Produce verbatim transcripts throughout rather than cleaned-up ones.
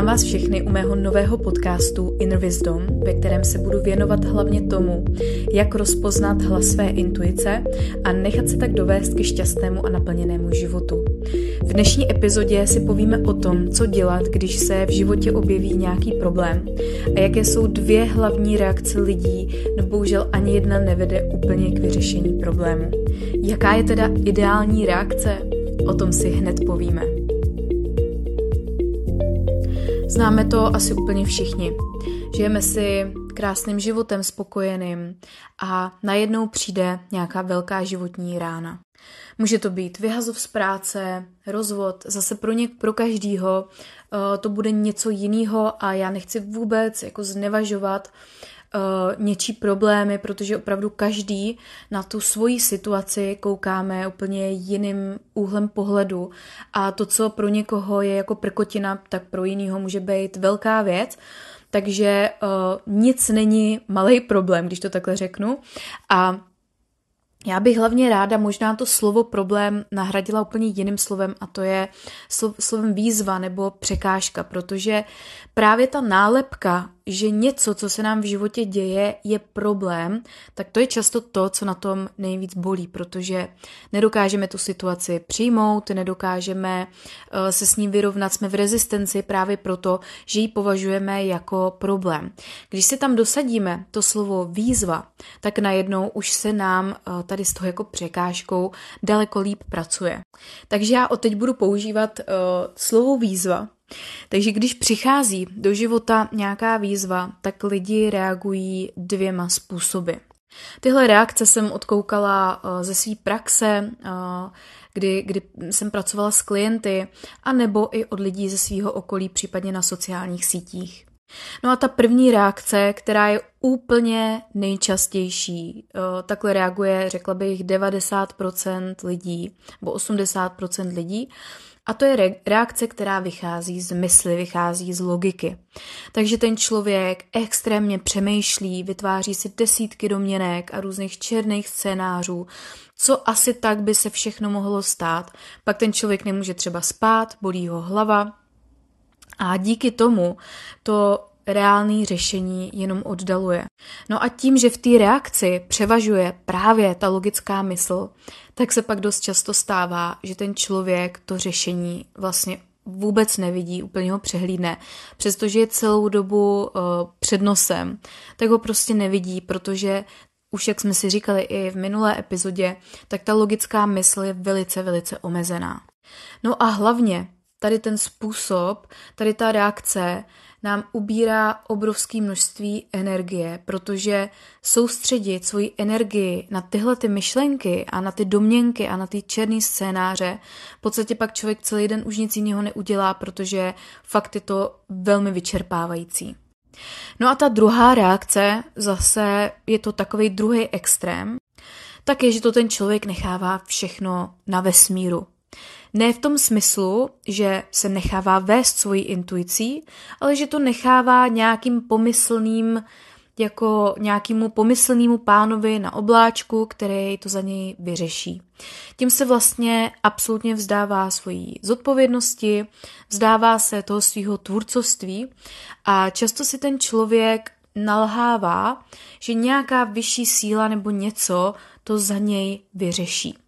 Vítám vás všechny u mého nového podcastu Inner Wisdom, ve kterém se budu věnovat hlavně tomu, jak rozpoznat hlas své intuice a nechat se tak dovést ke šťastnému a naplněnému životu. V dnešní epizodě si povíme o tom, co dělat, když se v životě objeví nějaký problém a jaké jsou dvě hlavní reakce lidí, no bohužel ani jedna nevede úplně k vyřešení problému. Jaká je teda ideální reakce? O tom si hned povíme. Známe to asi úplně všichni. Žijeme si krásným životem spokojeným a najednou přijde nějaká velká životní rána. Může to být vyhazov z práce, rozvod, zase pro něk, pro každýho to bude něco jiného a já nechci vůbec jako znevažovat něčí problémy, protože opravdu každý na tu svoji situaci koukáme úplně jiným úhlem pohledu a to, co pro někoho je jako prkotina, tak pro jinýho může být velká věc, takže uh, nic není malej problém, když to takhle řeknu. A já bych hlavně ráda možná to slovo problém nahradila úplně jiným slovem a to je slo- slovem výzva nebo překážka, protože právě ta nálepka, že něco, co se nám v životě děje, je problém, tak to je často to, co na tom nejvíc bolí, protože nedokážeme tu situaci přijmout, nedokážeme se s ní vyrovnat, jsme v rezistenci právě proto, že ji považujeme jako problém. Když si tam dosadíme to slovo výzva, tak najednou už se nám tady s toho jako překážkou daleko líp pracuje. Takže já odteď budu používat slovo výzva. Takže když přichází do života nějaká výzva, tak lidi reagují dvěma způsoby. Tyhle reakce jsem odkoukala ze své praxe, kdy, kdy jsem pracovala s klienty, anebo i od lidí ze svého okolí, případně na sociálních sítích. No a ta první reakce, která je úplně nejčastější, takhle reaguje, řekla bych, devadesát procent lidí, nebo osmdesát procent lidí, a to je reakce, která vychází z mysli, vychází z logiky. Takže ten člověk extrémně přemýšlí, vytváří si desítky domněnek a různých černých scénářů, co asi tak by se všechno mohlo stát. Pak ten člověk nemůže třeba spát, bolí ho hlava a díky tomu to reálné řešení jenom oddaluje. No a tím, že v té reakci převažuje právě ta logická mysl, tak se pak dost často stává, že ten člověk to řešení vlastně vůbec nevidí, úplně ho přehlídne. Přestože je celou dobu uh, před nosem, tak ho prostě nevidí, protože už jak jsme si říkali i v minulé epizodě, tak ta logická mysl je velice, velice omezená. No a hlavně tady ten způsob, tady ta reakce nám ubírá obrovské množství energie, protože soustředit svoji energii na tyhle ty myšlenky a na ty domněnky a na ty černé scénáře, v podstatě pak člověk celý den už nic jiného neudělá, protože fakt je to velmi vyčerpávající. No a ta druhá reakce, zase je to takovej druhý extrém, tak je, že to ten člověk nechává všechno na vesmíru. Ne v tom smyslu, že se nechává vést svojí intuicí, ale že to nechává nějakým pomyslným, jako nějakému pomyslnému pánovi na obláčku, který to za něj vyřeší. Tím se vlastně absolutně vzdává svojí zodpovědnosti, vzdává se toho svého tvůrcovství a často si ten člověk nalhává, že nějaká vyšší síla nebo něco to za něj vyřeší.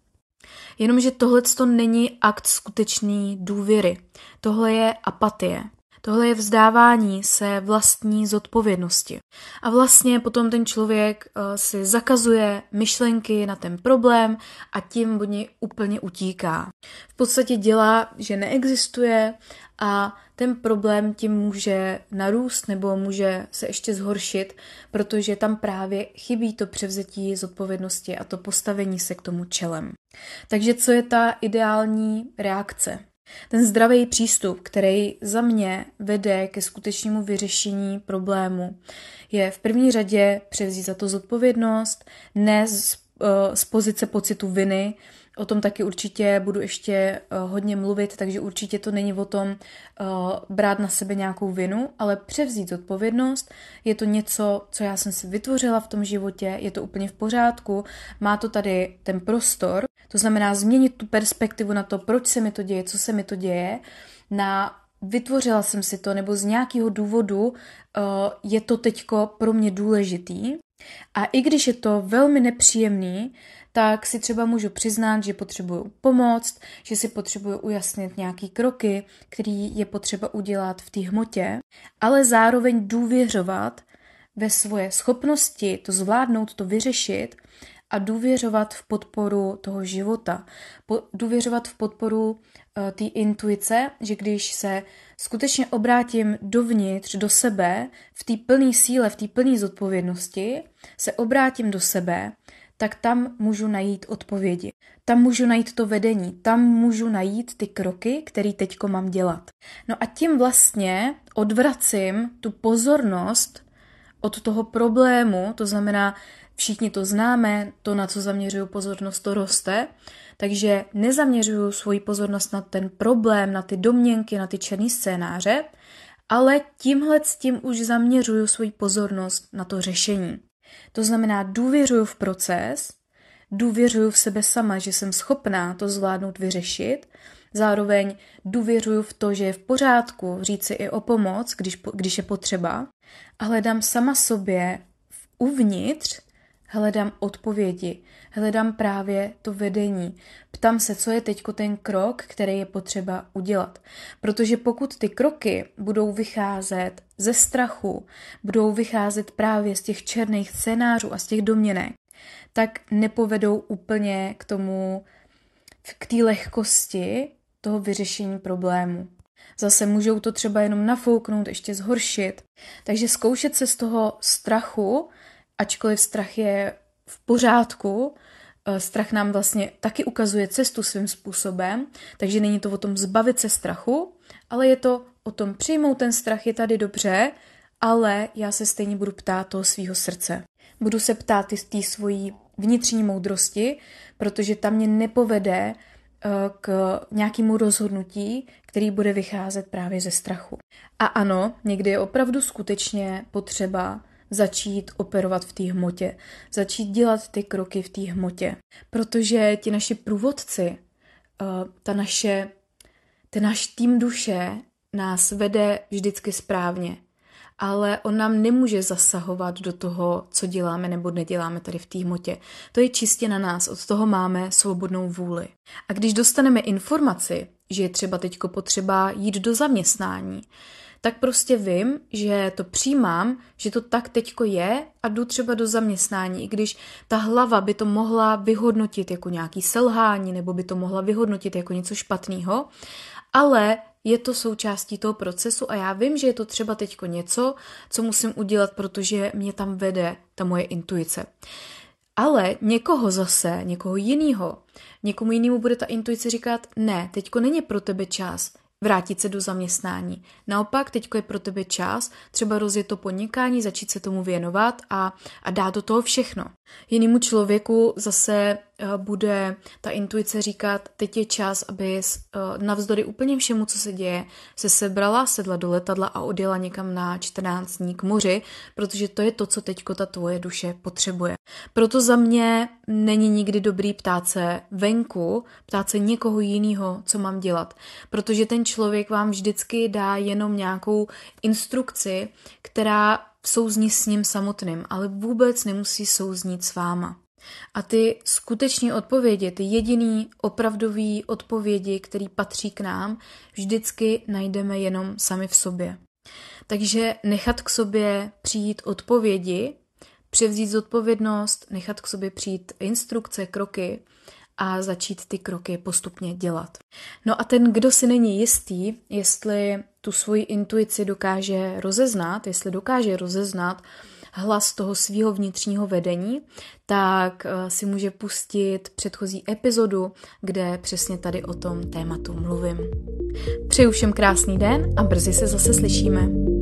Jenomže tohleto není akt skutečné důvěry. Tohle je apatie. Tohle je vzdávání se vlastní zodpovědnosti. A vlastně potom ten člověk si zakazuje myšlenky na ten problém a tím od něj úplně utíká. V podstatě dělá, že neexistuje a ten problém tím může narůst nebo může se ještě zhoršit, protože tam právě chybí to převzetí zodpovědnosti a to postavení se k tomu čelem. Takže co je ta ideální reakce? Ten zdravý přístup, který za mě vede ke skutečnému vyřešení problému, je v první řadě převzít za to zodpovědnost, ne z, z pozice pocitu viny. O tom taky určitě budu ještě hodně mluvit, takže určitě to není o tom brát na sebe nějakou vinu, ale převzít zodpovědnost. Je to něco, co já jsem si vytvořila v tom životě, je to úplně v pořádku, má to tady ten prostor, to znamená změnit tu perspektivu na to, proč se mi to děje, co se mi to děje, na vytvořila jsem si to, nebo z nějakého důvodu uh, je to teďko pro mě důležitý. A i když je to velmi nepříjemný, tak si třeba můžu přiznat, že potřebuju pomoc, že si potřebuju ujasnit nějaké kroky, které je potřeba udělat v té hmotě, ale zároveň důvěřovat ve svoje schopnosti to zvládnout, to vyřešit a důvěřovat v podporu toho života. Po, důvěřovat v podporu uh, té intuice, že když se skutečně obrátím dovnitř, do sebe, v té plné síle, v té plné zodpovědnosti, se obrátím do sebe, tak tam můžu najít odpovědi. Tam můžu najít to vedení, tam můžu najít ty kroky, které teďko mám dělat. No a tím vlastně odvracím tu pozornost od toho problému, to znamená, všichni to známe, to, na co zaměřuju pozornost, to roste, takže nezaměřuju svoji pozornost na ten problém, na ty domněnky, na ty černý scénáře, ale tímhle s tím už zaměřuju svoji pozornost na to řešení. To znamená, důvěřuju v proces, důvěřuju v sebe sama, že jsem schopná to zvládnout, vyřešit, zároveň důvěřuju v to, že je v pořádku říct si i o pomoc, když, když je potřeba, a hledám sama sobě uvnitř, hledám odpovědi, hledám právě to vedení. Ptám se, co je teďko ten krok, který je potřeba udělat. Protože pokud ty kroky budou vycházet ze strachu, budou vycházet právě z těch černých scénářů a z těch domněnek, tak nepovedou úplně k tomu, k té lehkosti toho vyřešení problému. Zase můžou to třeba jenom nafouknout, ještě zhoršit. Takže zkoušet se z toho strachu, ačkoliv strach je v pořádku, strach nám vlastně taky ukazuje cestu svým způsobem, takže není to o tom zbavit se strachu, ale je to o tom přijmout ten strach, je tady dobře, ale já se stejně budu ptát toho svého srdce. Budu se ptát i z té svojí vnitřní moudrosti, protože ta mě nepovede k nějakému rozhodnutí, který bude vycházet právě ze strachu. A ano, někdy je opravdu skutečně potřeba začít operovat v té hmotě, začít dělat ty kroky v té hmotě, protože ti naši průvodci, ta naše, ten náš tým duše nás vede vždycky správně, ale on nám nemůže zasahovat do toho, co děláme nebo neděláme tady v té hmotě. To je čistě na nás, od toho máme svobodnou vůli. A když dostaneme informaci, že je třeba teďko potřeba jít do zaměstnání, tak prostě vím, že to přijímám, že to tak teďko je a jdu třeba do zaměstnání, i když ta hlava by to mohla vyhodnotit jako nějaký selhání nebo by to mohla vyhodnotit jako něco špatného, ale je to součástí toho procesu a já vím, že je to třeba teďko něco, co musím udělat, protože mě tam vede ta moje intuice. Ale někoho zase, někoho jiného, někomu jinému bude ta intuice říkat, ne, teďko není pro tebe čas vrátit se do zaměstnání. Naopak, teďko je pro tebe čas třeba rozjet to podnikání, začít se tomu věnovat a, a dát do toho všechno. Jinému člověku zase uh, bude ta intuice říkat, teď je čas, aby uh, navzdory úplně všemu, co se děje, se sebrala, sedla do letadla a odjela někam na čtrnáct dní k moři, protože to je to, co teďko ta tvoje duše potřebuje. Proto za mě není nikdy dobrý ptát se venku, ptát se někoho jiného, co mám dělat, protože ten člověk vám vždycky dá jenom nějakou instrukci, která souzní s ním samotným, ale vůbec nemusí souznít s váma. A ty skutečné odpovědi, ty jediný opravdové odpovědi, které patří k nám, vždycky najdeme jenom sami v sobě. Takže nechat k sobě přijít odpovědi, převzít zodpovědnost, nechat k sobě přijít instrukce, kroky a začít ty kroky postupně dělat. No a ten, kdo si není jistý, jestli tu svoji intuici dokáže rozeznat, jestli dokáže rozeznat hlas toho svého vnitřního vedení, tak si může pustit předchozí epizodu, kde přesně tady o tom tématu mluvím. Přeju všem krásný den a brzy se zase slyšíme.